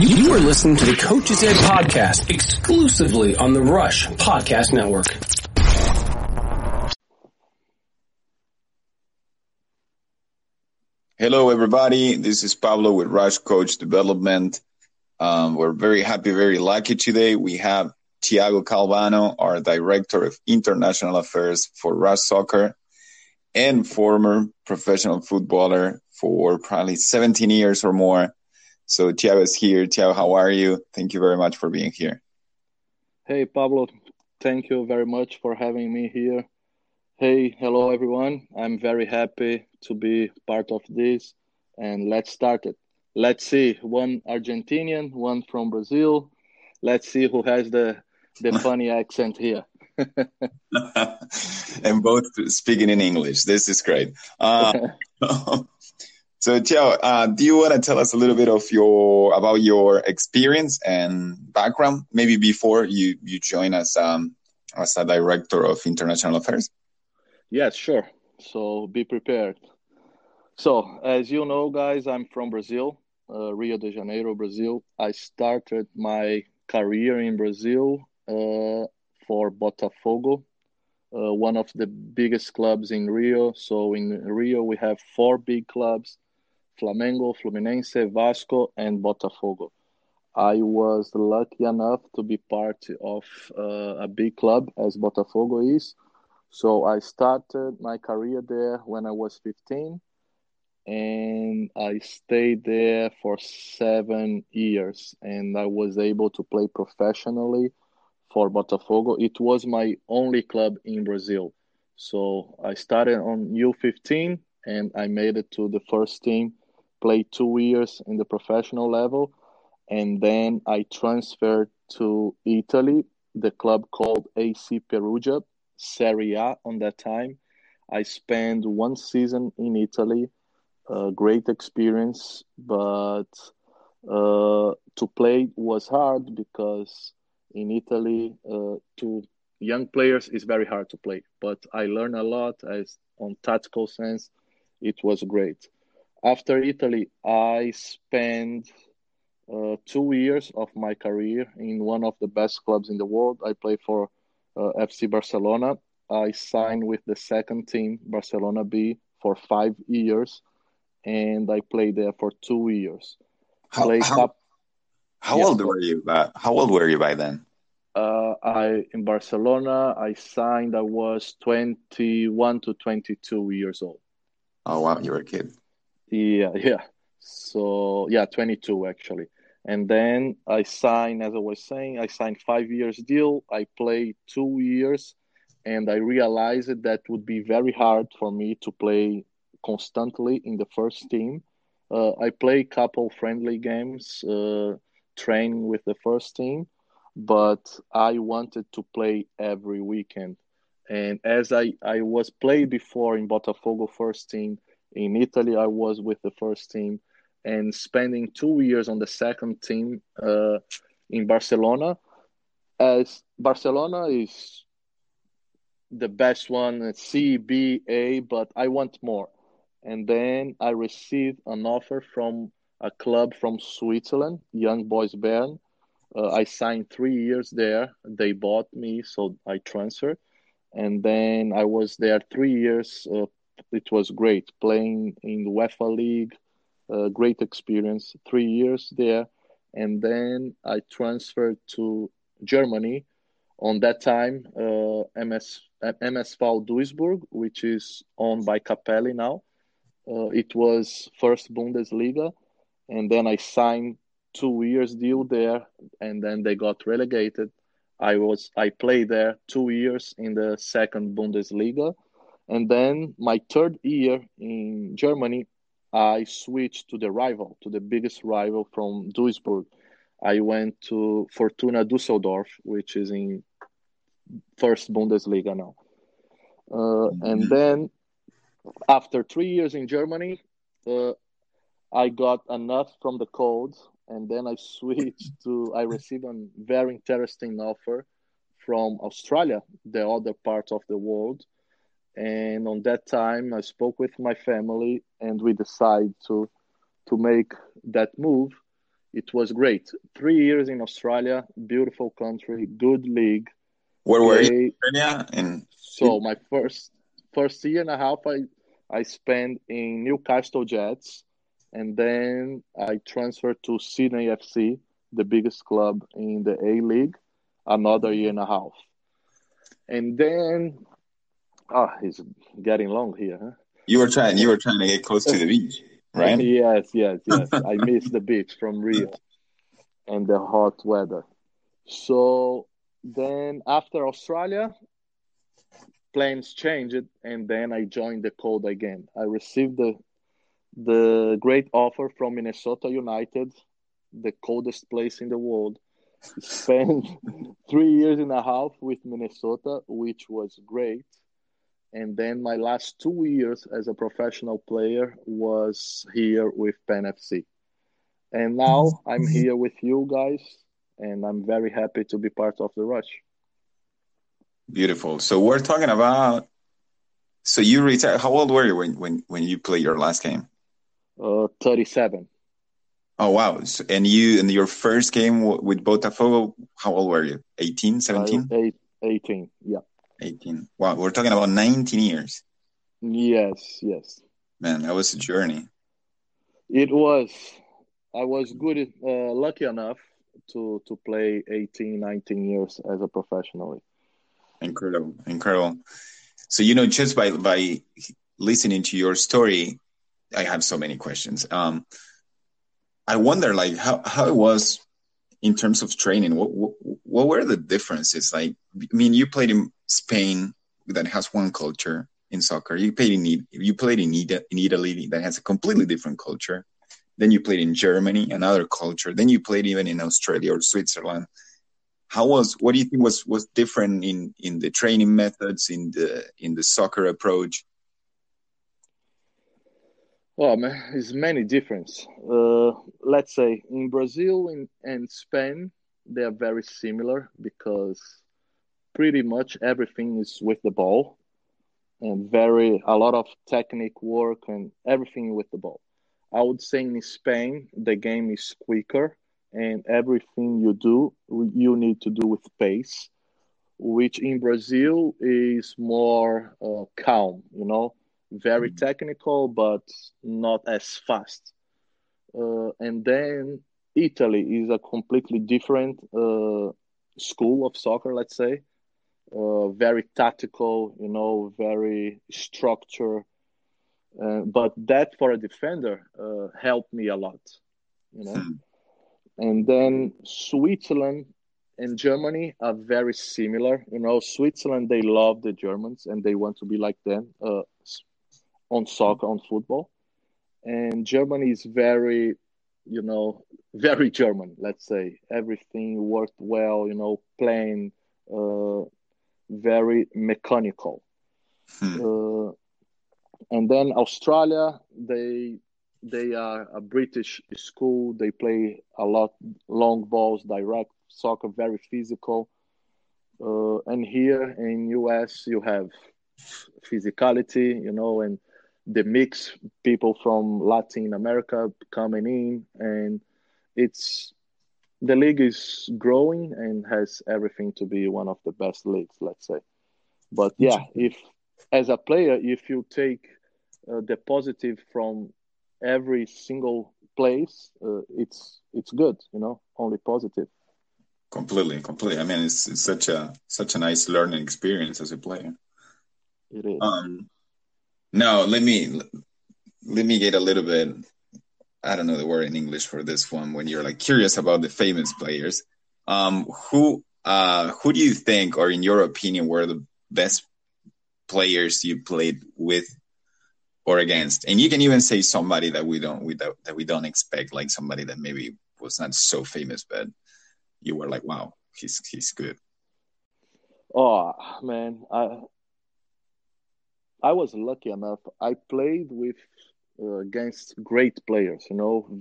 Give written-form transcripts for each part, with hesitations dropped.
You are listening to the Coach's Ed Podcast exclusively on the Rush Podcast Network. Hello, everybody. This is Pablo with Rush Coach Development. We're very happy, very lucky today. We have Thiago Calvano, our Director of International Affairs for Rush Soccer and former professional footballer for probably 17 years or more. So Thiago is here. Thiago, how are you? Thank you very much for being here. Hey, Pablo. Thank you very much for having me here. Hey, hello, everyone. I'm very happy to be part of this. And let's start it. Let's see. One Argentinian, one from Brazil. Let's see who has the funny accent here. And both speaking in English. This is great. So, Thiago, do you want to tell us a little bit of about your experience and background, maybe before you join us as a director of international affairs? Yes, sure. So be prepared. So, as you know, guys, I'm from Brazil, Rio de Janeiro, Brazil. I started my career in Brazil for Botafogo, one of the biggest clubs in Rio. So in Rio, we have four big clubs: Flamengo, Fluminense, Vasco, and Botafogo. I was lucky enough to be part of a big club as Botafogo is. So I started my career there when I was 15, and I stayed there for 7 years, and I was able to play professionally for Botafogo. It was my only club in Brazil. So I started on U15, and I made it to the first team, played 2 years in the professional level, and then I transferred to Italy, the club called AC Perugia, Serie A on that time. I spent one season in Italy, a great experience, but to play was hard because in Italy, to young players, it's very hard to play. But I learned a lot on tactical sense. It was great. After Italy, I spent 2 years of my career in one of the best clubs in the world. I played for FC Barcelona. I signed with the second team, Barcelona B, for 5 years, and I played there for 2 years. How old were you by then? In Barcelona, I signed. I was 21 to 22 years old. Oh, wow, you were a kid. Yeah. So, 22, actually. And then I signed, as I was saying, I signed 5 years deal. I played 2 years, and I realized that would be very hard for me to play constantly in the first team. I played a couple friendly games, training with the first team, but I wanted to play every weekend. And as I was played before in Botafogo first team, in Italy I was with the first team, and spending 2 years on the second team in Barcelona, as Barcelona is the best one, C, B, A, but I want more. And then I received an offer from a club from Switzerland, Young Boys Bern. I signed 3 years there. They bought me, so I transferred. And then I was there 3 years. It was great, playing in the UEFA League, great experience, 3 years there. And then I transferred to Germany. On that time, MSV Duisburg, which is owned by Capelli now. It was first Bundesliga. And then I signed 2 years deal there. And then they got relegated. I played there 2 years in the second Bundesliga. And then my third year in Germany, I switched to the rival, to the biggest rival from Duisburg. I went to Fortuna Düsseldorf, which is in first Bundesliga now. And then after 3 years in Germany, I got enough from the cold. And then I received a very interesting offer from Australia, the other part of the world. And on that time, I spoke with my family, and we decided to make that move. It was great. 3 years in Australia, beautiful country, good league. Where were you? And so my first year and a half, I spent in Newcastle Jets, and then I transferred to Sydney FC, the biggest club in the A-League, another year and a half. And then, it's getting long here, huh? You were trying to get close to the beach, right? Yes. I miss the beach from Rio and the hot weather. So then after Australia, plans changed, and then I joined the cold again. I received the great offer from Minnesota United, the coldest place in the world. Spent 3 years and a half with Minnesota, which was great. And then my last 2 years as a professional player was here with Pen FC. And now I'm here with you guys, and I'm very happy to be part of the Rush. Beautiful. So we're talking about... So you retired... How old were you when you played your last game? 37. Oh, wow. So, and you in your first game with Botafogo, how old were you? 18, 17? 18, yeah. 18. Wow, we're talking about 19 years. Yes. Man, that was a journey. It was. I was good, lucky enough to play 18, 19 years as a professional. Incredible. So, just by listening to your story, I have so many questions. I wonder, how it was in terms of training. What were the differences? You played in Spain that has one culture in soccer. You played in Italy that has a completely different culture. Then you played in Germany, another culture. Then you played even in Australia or Switzerland. What do you think was different in the training methods, in the soccer approach? Well, man, there's many differences. Let's say in Brazil and Spain, they are very similar because pretty much everything is with the ball and a lot of technique work and everything with the ball. I would say in Spain, the game is quicker and everything you do, you need to do with pace, which in Brazil is more calm, very technical, but not as fast. And then Italy is a completely different school of soccer, let's say. Very tactical, very structured. But that, for a defender, helped me a lot, And then Switzerland and Germany are very similar. Switzerland, they love the Germans and they want to be like them on soccer, on football. And Germany is very, very German, let's say. Everything worked well, plain, very mechanical. And then Australia, they are a British school. They play a lot long balls, direct soccer, very physical. And here in U.S., you have physicality, and the mix people from Latin America coming in. And the league is growing and has everything to be one of the best leagues, let's say. But yeah, if as a player, if you take the positive from every single place, it's good, only positive. Completely. I mean, it's such a nice learning experience as a player. It is. Now let me get a little bit. I don't know the word in English for this one. When you're curious about the famous players, who do you think, or in your opinion, were the best players you played with or against? And you can even say somebody that we don't expect, like somebody that maybe was not so famous, but you were like, wow, he's good. Oh man, I was lucky enough. I played with against great players,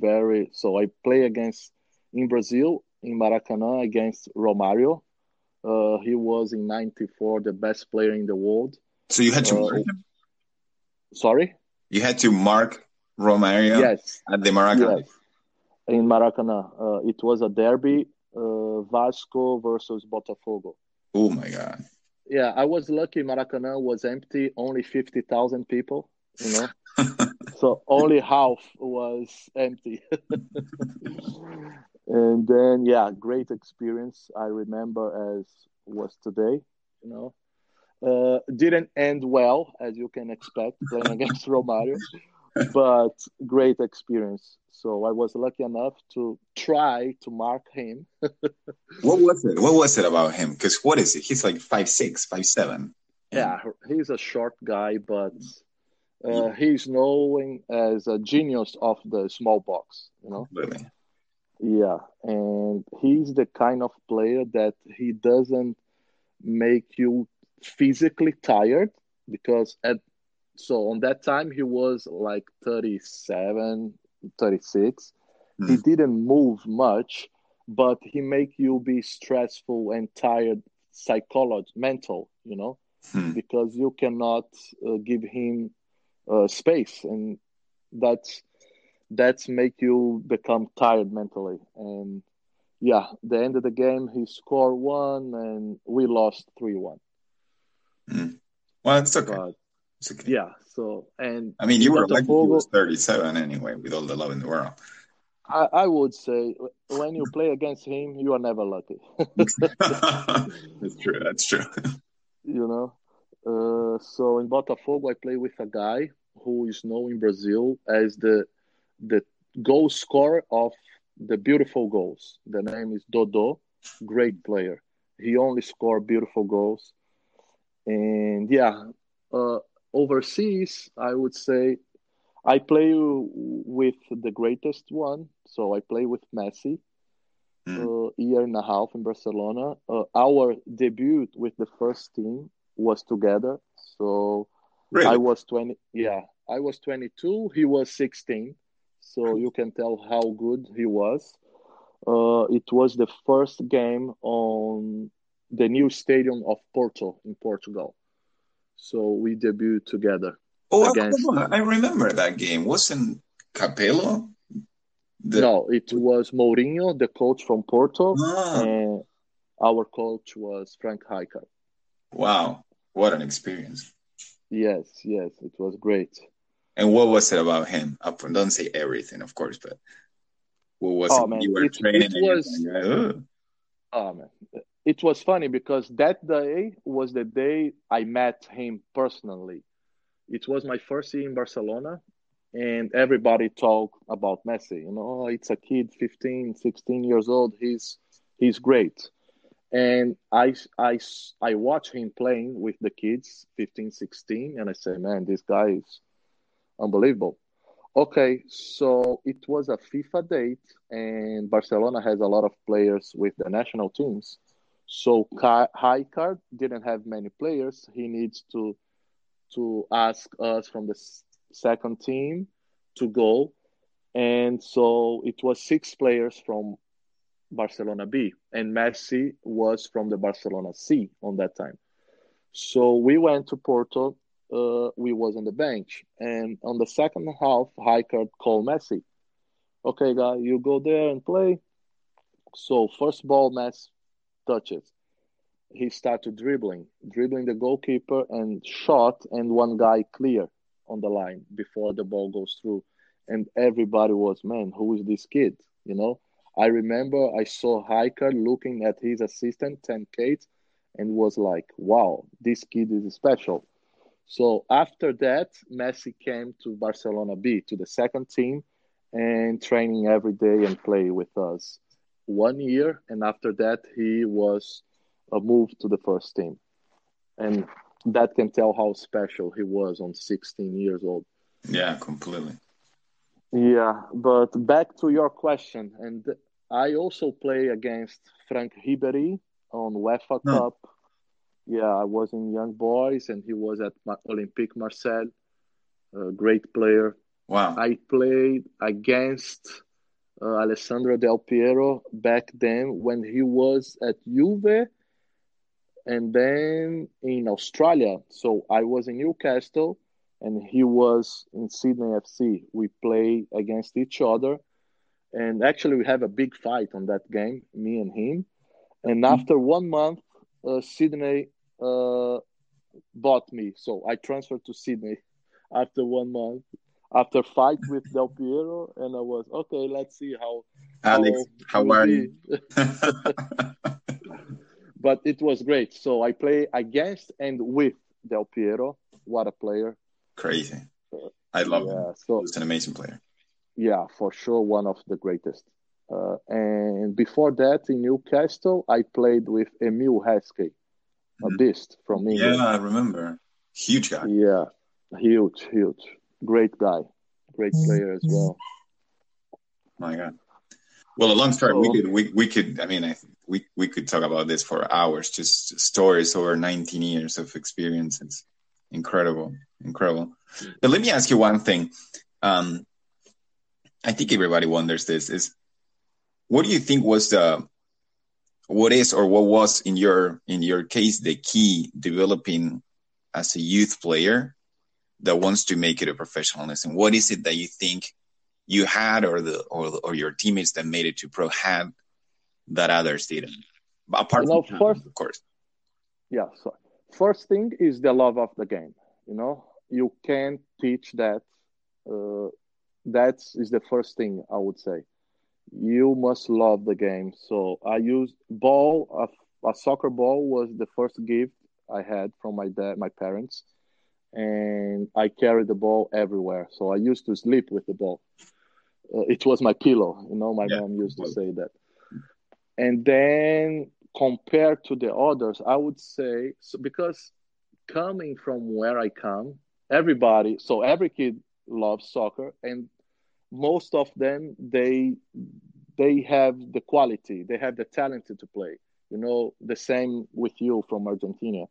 very. So I play against in Brazil in Maracanã against Romário. He was in '94 the best player in the world. So you had to mark him? Sorry? You had to mark Romario at the Maracanã? Yes. in Maracanã. It was a derby, Vasco versus Botafogo. Oh my God. Yeah, I was lucky. Maracanã was empty, only 50,000 people, you know. So only half was empty. And then, yeah, great experience. I remember as was today, you know. Didn't end well, as you can expect, playing against Romário, but great experience. So I was lucky enough to try to mark him. What was it? What was it about him? Because what is it? He's like 5'6", 5'7". Yeah, he's a short guy, but he's known as a genius of the small box, you know? Really? Yeah, and he's the kind of player that he doesn't make you physically tired, because on that time he was like 37, 36. Mm. He didn't move much, but he make you be stressful and tired, psychological, mental, you know, because you cannot give him space, and that's make you become tired mentally. And yeah, the end of the game he scored one and we lost 3-1. Mm. Well, it's okay. But, it's okay. Yeah. So, and I mean, you were lucky. He was 37 anyway, with all the love in the world. I would say when you play against him, you are never lucky. That's true. That's true. You know. So in Botafogo, I play with a guy who is known in Brazil as the goal scorer of the beautiful goals. The name is Dodô. Great player. He only scored beautiful goals. And yeah, overseas, I would say I play with the greatest one. So I play with Messi, year and a half in Barcelona. Our debut with the first team was together. So really? I was 22. He was 16. So you can tell how good he was. It was the first game on the new stadium of Porto in Portugal. So we debuted together. Oh, I remember that game. Wasn't Capello? No, it was Mourinho, the coach from Porto. Ah. And our coach was Frank Heikert. Wow, what an experience. Yes, it was great. And what was it about him? I don't say everything, of course, but what was it? Man, you were training. Oh, man. It was funny because that day was the day I met him personally. It was my first year in Barcelona, and everybody talked about Messi. You know, it's a kid, 15, 16 years old. He's great. And I watched him playing with the kids, 15, 16, and I said, man, this guy is unbelievable. Okay, so it was a FIFA date, and Barcelona has a lot of players with the national teams. So Rijkaard didn't have many players. He needs to ask us from the second team to go. And so it was 6 players from Barcelona B. And Messi was from the Barcelona C on that time. So we went to Porto. We was on the bench. And on the second half, Rijkaard called Messi. Okay, guy, you go there and play. So first ball, Messi touches. He started dribbling the goalkeeper and shot, and one guy clear on the line before the ball goes through. And everybody was, man, who is this kid? You know, I remember I saw Heikert looking at his assistant, Ten Kate, and was like, wow, this kid is special. So after that, Messi came to Barcelona B, to the second team, and training every day and play with us. 1 year, and after that he was moved to the first team, and that can tell how special he was on 16 years old. Yeah, completely. Yeah, but back to your question, and I also play against Frank Ribéry on UEFA Cup. Yeah, I was in Young Boys, and he was at Olympique Marseille. A great player. Wow. I played against Alessandro Del Piero back then when he was at Juve, and then in Australia. So I was in Newcastle and he was in Sydney FC. We play against each other, And actually, we have a big fight on that game, me and him. And after 1 month, Sydney bought me. So I transferred to Sydney after 1 month. After a fight with Del Piero, and I was, okay, let's see how... Alex, how are you? But it was great. So I play against and with Del Piero. What a player. Crazy. I love him. So, he's an amazing player. Yeah, for sure, one of the greatest. And before that, in Newcastle, I played with Emil Heskey, a beast from England. Yeah, I remember. Huge guy. Yeah, huge. Great guy, great player as well. My God. Well, a long story. We could. I mean, we could talk about this for hours. Just stories over 19 years of experiences. Incredible. But let me ask you one thing. I think everybody wonders this: is what do you think was what was in your case the key developing as a youth player that wants to make it a professionalism? What is it that you think you had or your teammates that made it to pro had that others didn't? Apart from first, of course. Yeah. So first thing is the love of the game. You know, you can't teach that. That is the first thing I would say. You must love the game. So I used ball. A soccer ball was the first gift I had from my dad, my parents. And I carried the ball everywhere. So I used to sleep with the ball. It was my pillow. You know, my mom used to say that. And then compared to the others, I would say, so because coming from where I come, every kid loves soccer. And most of them, they have the quality. They have the talent to play. You know, the same with you from Argentina.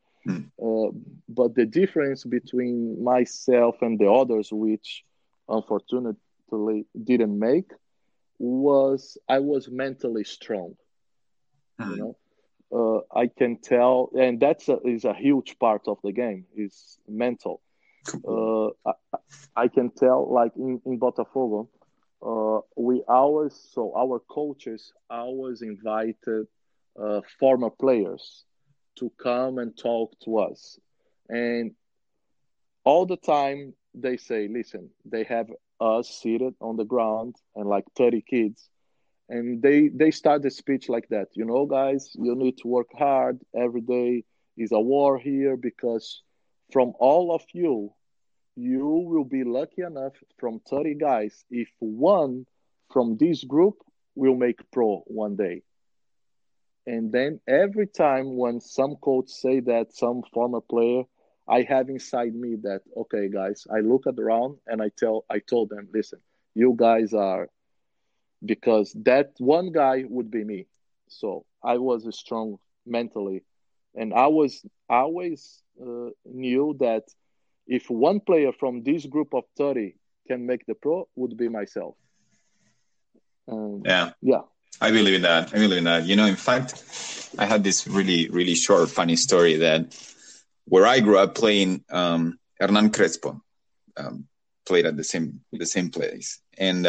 But the difference between myself and the others, which unfortunately didn't make, was I was mentally strong. You know, I can tell, and that is a huge part of the game is mental. I can tell, like in Botafogo, our coaches always invited former players to come and talk to us. And all the time they say, listen, they have us seated on the ground and like 30 kids. And they start the speech like that. You know, guys, you need to work hard. Every day is a war here because from all of you will be lucky enough from 30 guys if one from this group will make pro one day. And then every time when some coach say that, some former player, I have inside me that, okay, guys, I look around and I told them, listen, you guys are, because that one guy would be me. So I was strong mentally. And I was always knew that if one player from this group of 30 can make the pro, would be myself. Yeah. I believe in that. You know, in fact, I had this really, really short, funny story that where I grew up playing, Hernan Crespo played at the same place, and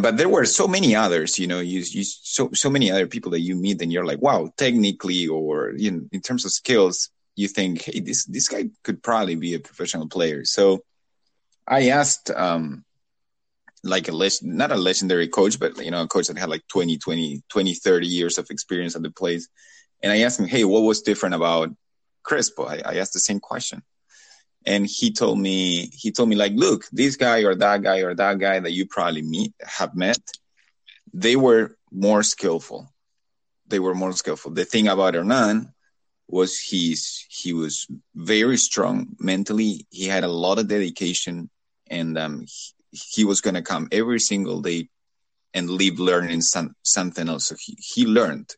but there were so many others. You know, you so many other people that you meet, and you're like, wow, technically or in terms of skills, you think, hey, this guy could probably be a professional player. So I asked. Not a legendary coach, but, you know, a coach that had like 30 years of experience at the place. And I asked him, hey, what was different about Crespo? I asked the same question. And he told me like, look, this guy or that guy or that guy that you probably have met, they were more skillful. The thing about Hernan was he was very strong mentally. He had a lot of dedication and he was going to come every single day and leave learning something else. So he learned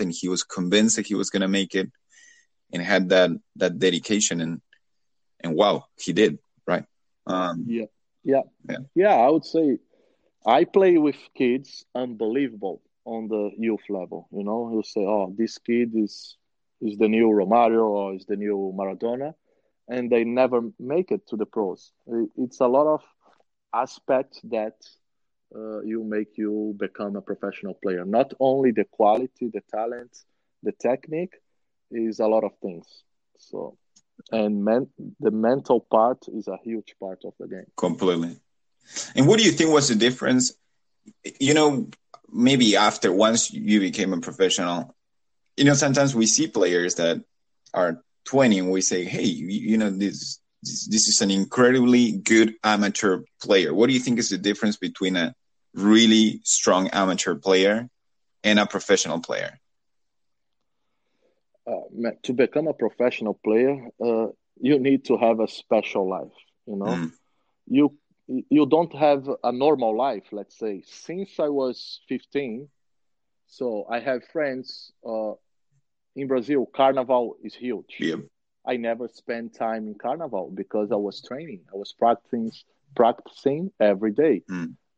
and he was convinced that he was going to make it and had that dedication and wow, he did. Right. Yeah. I would say I play with kids unbelievable on the youth level. You know, he'll say, oh, this kid is the new Romário or is the new Maradona. And they never make it to the pros. It's a lot of aspect that you make you become a professional player. Not only the quality, the talent, the technique is a lot of things. So, and the mental part is a huge part of the game. Completely. And what do you think was the difference? You know, maybe after once you became a professional, you know, sometimes we see players that are 20 and we say, hey, you know, this is an incredibly good amateur player. What do you think is the difference between a really strong amateur player and a professional player? To become a professional player, you need to have a special life, you know. You don't have a normal life, let's say. Since I was 15, so I have friends in Brazil. Carnival is huge. Yeah. I never spent time in Carnival because I was training. I was practicing every day.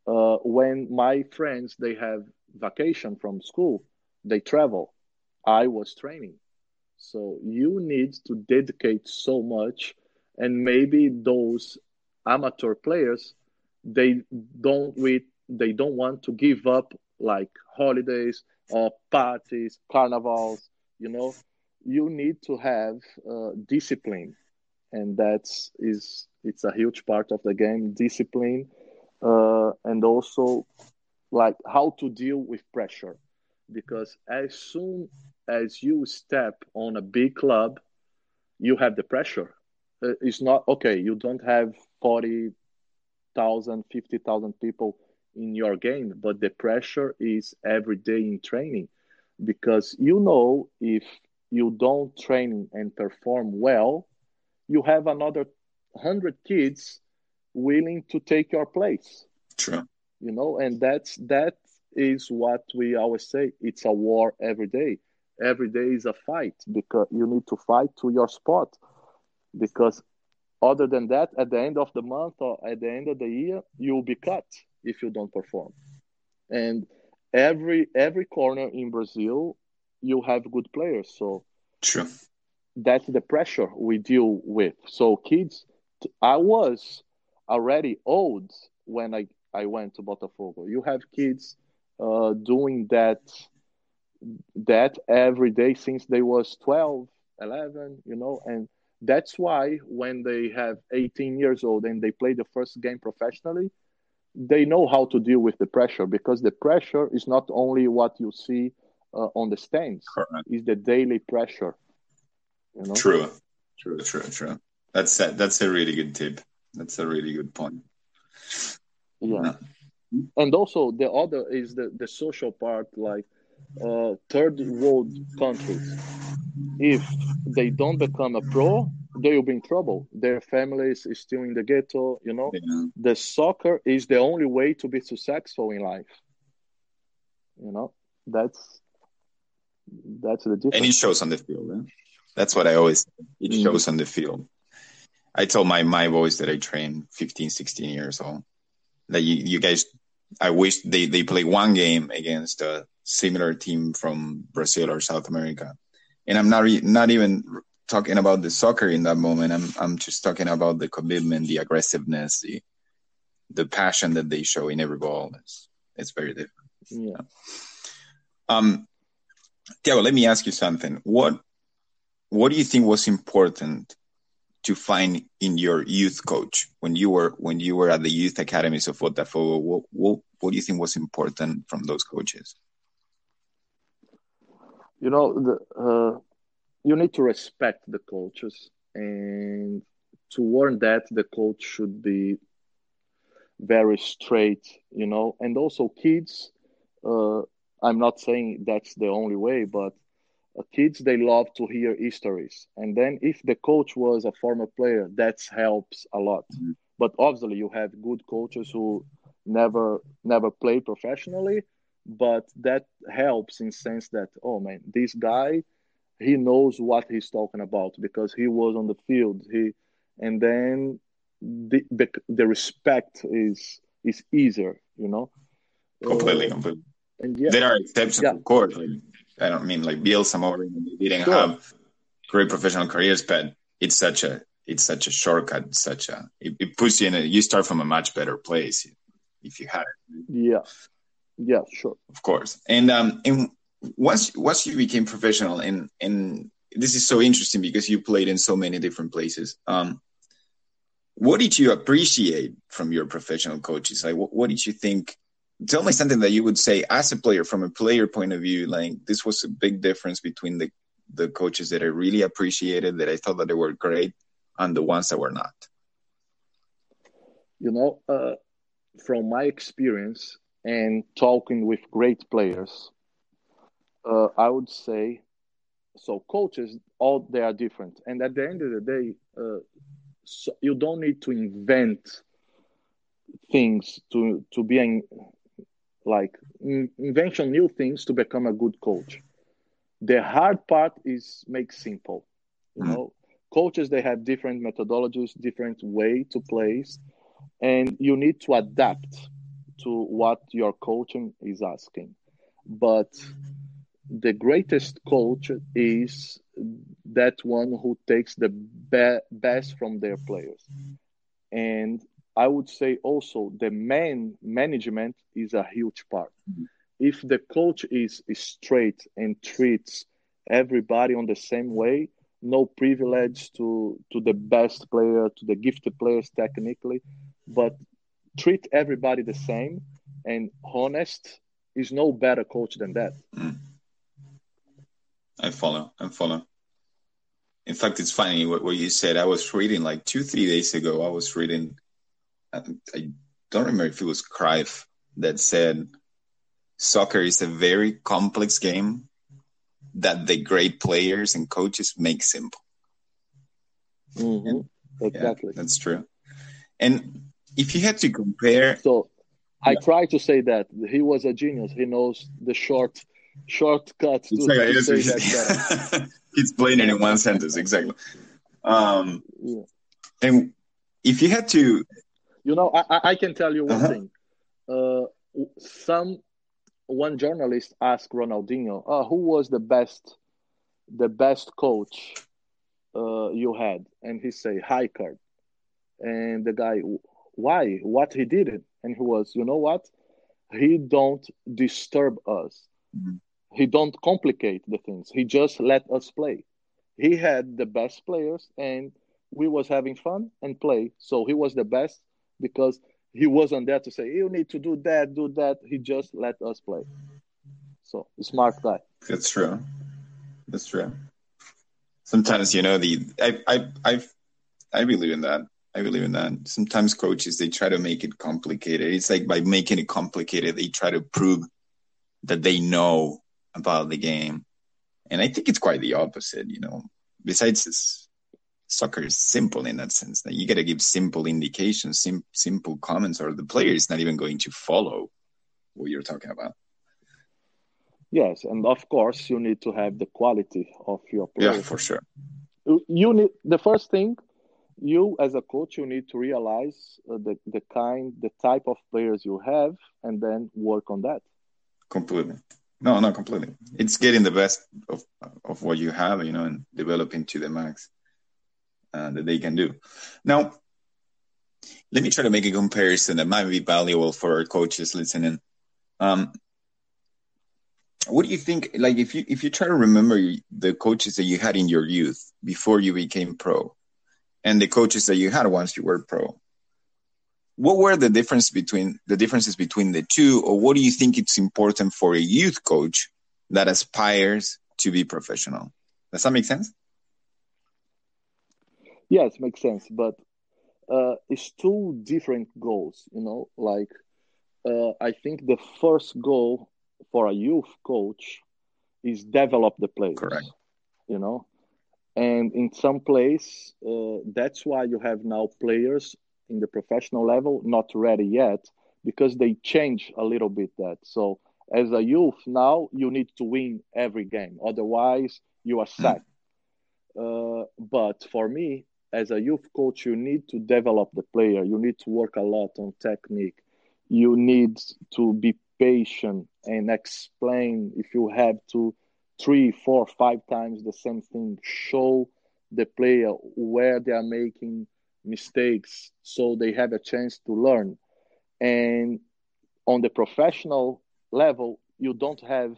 When my friends, they have vacation from school, they travel. I was training. So you need to dedicate so much, and maybe those amateur players, they don't want to give up like holidays or parties, carnivals, you know. You need to have discipline, and it's a huge part of the game, discipline, and also like how to deal with pressure, because as soon as you step on a big club, you have the pressure. It's not okay. You don't have 40,000, 50,000 people in your game, but the pressure is every day in training, because you know if you don't train and perform well, you have another 100 kids willing to take your place. True. You know, and that is what we always say. It's a war every day. Every day is a fight, because you need to fight to your spot. Because other than that, at the end of the month or at the end of the year, you'll be cut if you don't perform. And every corner in Brazil, you have good players. So sure. That's the pressure we deal with. So kids, I was already old when I went to Botafogo. You have kids doing that every day since they was 12, 11, you know, and that's why when they have 18 years old and they play the first game professionally, they know how to deal with the pressure, because the pressure is not only what you see on the stands. Correct. It's the daily pressure. You know? True. That's a really good tip. That's a really good point. Yeah. And also the other is the social part, like third world countries. If they don't become a pro, they will be in trouble. Their families is still in the ghetto, you know. Yeah. The soccer is the only way to be successful in life. You know, that's the difference. And it shows on the field. Huh? That's what I always say. It shows on the field. I told my boys that I trained 15, 16 years old that you guys, I wish they play one game against a similar team from Brazil or South America. And I'm not even talking about the soccer in that moment. I'm just talking about the commitment, the aggressiveness, the passion that they show in every ball. It's very different. Yeah. Thiago, let me ask you something. What do you think was important to find in your youth coach when you were at the youth academies of Botafogo? What do you think was important from those coaches? You know, you need to respect the coaches, and to warn that the coach should be very straight, you know. And also kids, I'm not saying that's the only way, but kids, they love to hear histories. And then if the coach was a former player, that helps a lot. Mm-hmm. But obviously you have good coaches who never play professionally, but that helps in sense that, oh man, this guy, he knows what he's talking about because he was on the field. And then the respect is easier, you know. Completely. And yeah, there are exceptions, yeah. Of course. Like, I don't mean like Bill Samori, they didn't have great professional careers, but it's such a shortcut. It puts you in you start from a much better place. if you have it. Yeah, sure. Of course. And once you became professional, and this is so interesting because you played in so many different places. What did you appreciate from your professional coaches? Like, what did you think? Tell me something that you would say as a player, from a player point of view, like this was a big difference between the coaches that I really appreciated, that I thought that they were great, and the ones that were not. You know, from my experience and talking with great players, I would say, so coaches, all they are different. And at the end of the day, so you don't need to invent things to be invention new things to become a good coach. The hard part is make simple. You know, coaches, they have different methodologies, different way to play, and you need to adapt to what your coaching is asking. But the greatest coach is that one who takes the best from their players. And I would say also the management is a huge part. If the coach is straight and treats everybody on the same way, no privilege to the best player, to the gifted players technically, but treat everybody the same and honest, is no better coach than that. I follow. In fact, it's funny what you said. I was reading like 2-3 days ago, I don't remember if it was Cruyff that said, soccer is a very complex game that the great players and coaches make simple. Exactly. Yeah, that's true. And if you had to compare... So I try to say that. He was a genius. He knows the shortcut. Exactly. He's playing it in one sentence. Exactly. And if you had to... You know, I can tell you one thing. One journalist asked Ronaldinho, "Who was the best coach you had?" And he said, "Heikert." And the guy, why? What he did? And he was, you know what? He don't disturb us. He don't complicate the things. He just let us play. He had the best players, and we was having fun and play. So he was the best because he wasn't there to say, you need to do that. He just let us play. So, smart guy. That's true. Sometimes, you know, I believe in that. Sometimes coaches, they try to make it complicated. It's like by making it complicated, they try to prove that they know about the game. And I think it's quite the opposite, you know. Besides this, soccer is simple in that sense that you got to give simple indications, simple comments, or the player is not even going to follow what you're talking about. Yes, and of course you need to have the quality of your player. Yeah, for sure. You need the first thing. You as a coach, you need to realize the type of players you have, and then work on that. Completely. No, not completely. It's getting the best of what you have, you know, and developing to the max. That they can do. Now, let me try to make a comparison that might be valuable for our coaches listening. What do you think? Like, if you try to remember the coaches that you had in your youth before you became pro, and the coaches that you had once you were pro, what were the differences between the two, or what do you think it's important for a youth coach that aspires to be professional? Does that make sense? Yes, makes sense, but it's two different goals, you know, like I think the first goal for a youth coach is develop the players. Correct. You know, and in some place, that's why you have now players in the professional level not ready yet, because they change a little bit that. So as a youth now, you need to win every game, otherwise you are sacked. But for me, as a youth coach, you need to develop the player. You need to work a lot on technique. You need to be patient and explain if you have to 3, 4, 5 times the same thing. Show the player where they are making mistakes so they have a chance to learn. And on the professional level, you don't have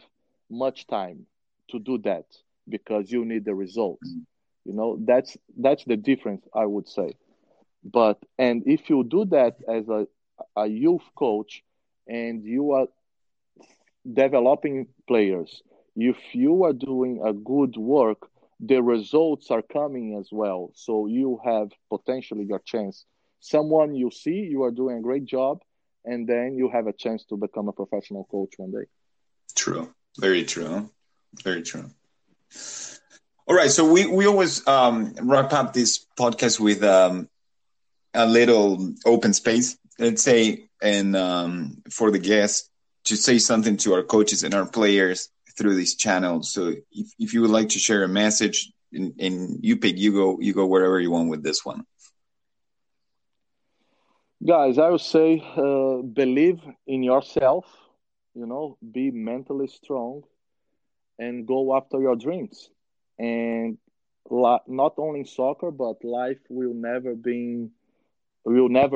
much time to do that because you need the results. Mm-hmm. You know, that's the difference, I would say. But, and if you do that as a youth coach and you are developing players, if you are doing a good work, the results are coming as well. So you have potentially your chance. Someone you see, you are doing a great job, and then you have a chance to become a professional coach one day. True. Very true. Very true. All right. So we always wrap up this podcast with a little open space, let's say, and for the guests to say something to our coaches and our players through this channel. So if you would like to share a message, and you pick, you go wherever you want with this one. Guys, I would say believe in yourself, you know, be mentally strong and go after your dreams. And not only in soccer, but life will never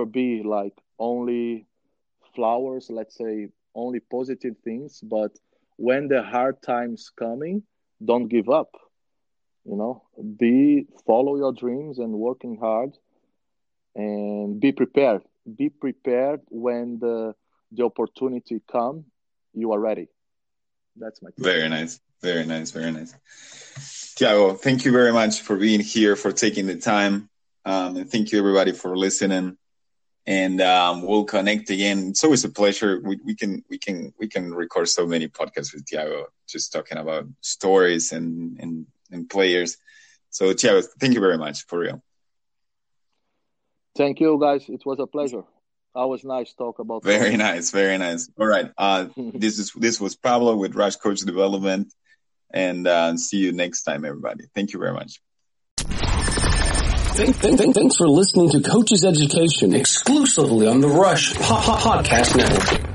be like only flowers, let's say, only positive things. But when the hard times coming, don't give up, you know, follow your dreams and working hard and be prepared when the opportunity come, you are ready. That's my tip. Very nice. Thiago, thank you very much for being here, for taking the time. And thank you everybody for listening. And we'll connect again. It's always a pleasure. We can record so many podcasts with Thiago, just talking about stories and players. So Thiago, thank you very much, for real. Thank you guys. It was a pleasure. Always nice to talk about. Very nice. All right. This was Pablo with Rush Coach Development, and see you next time, everybody. Thank you very much. Thanks for listening to Coach's Education exclusively on the Rush Podcast Network.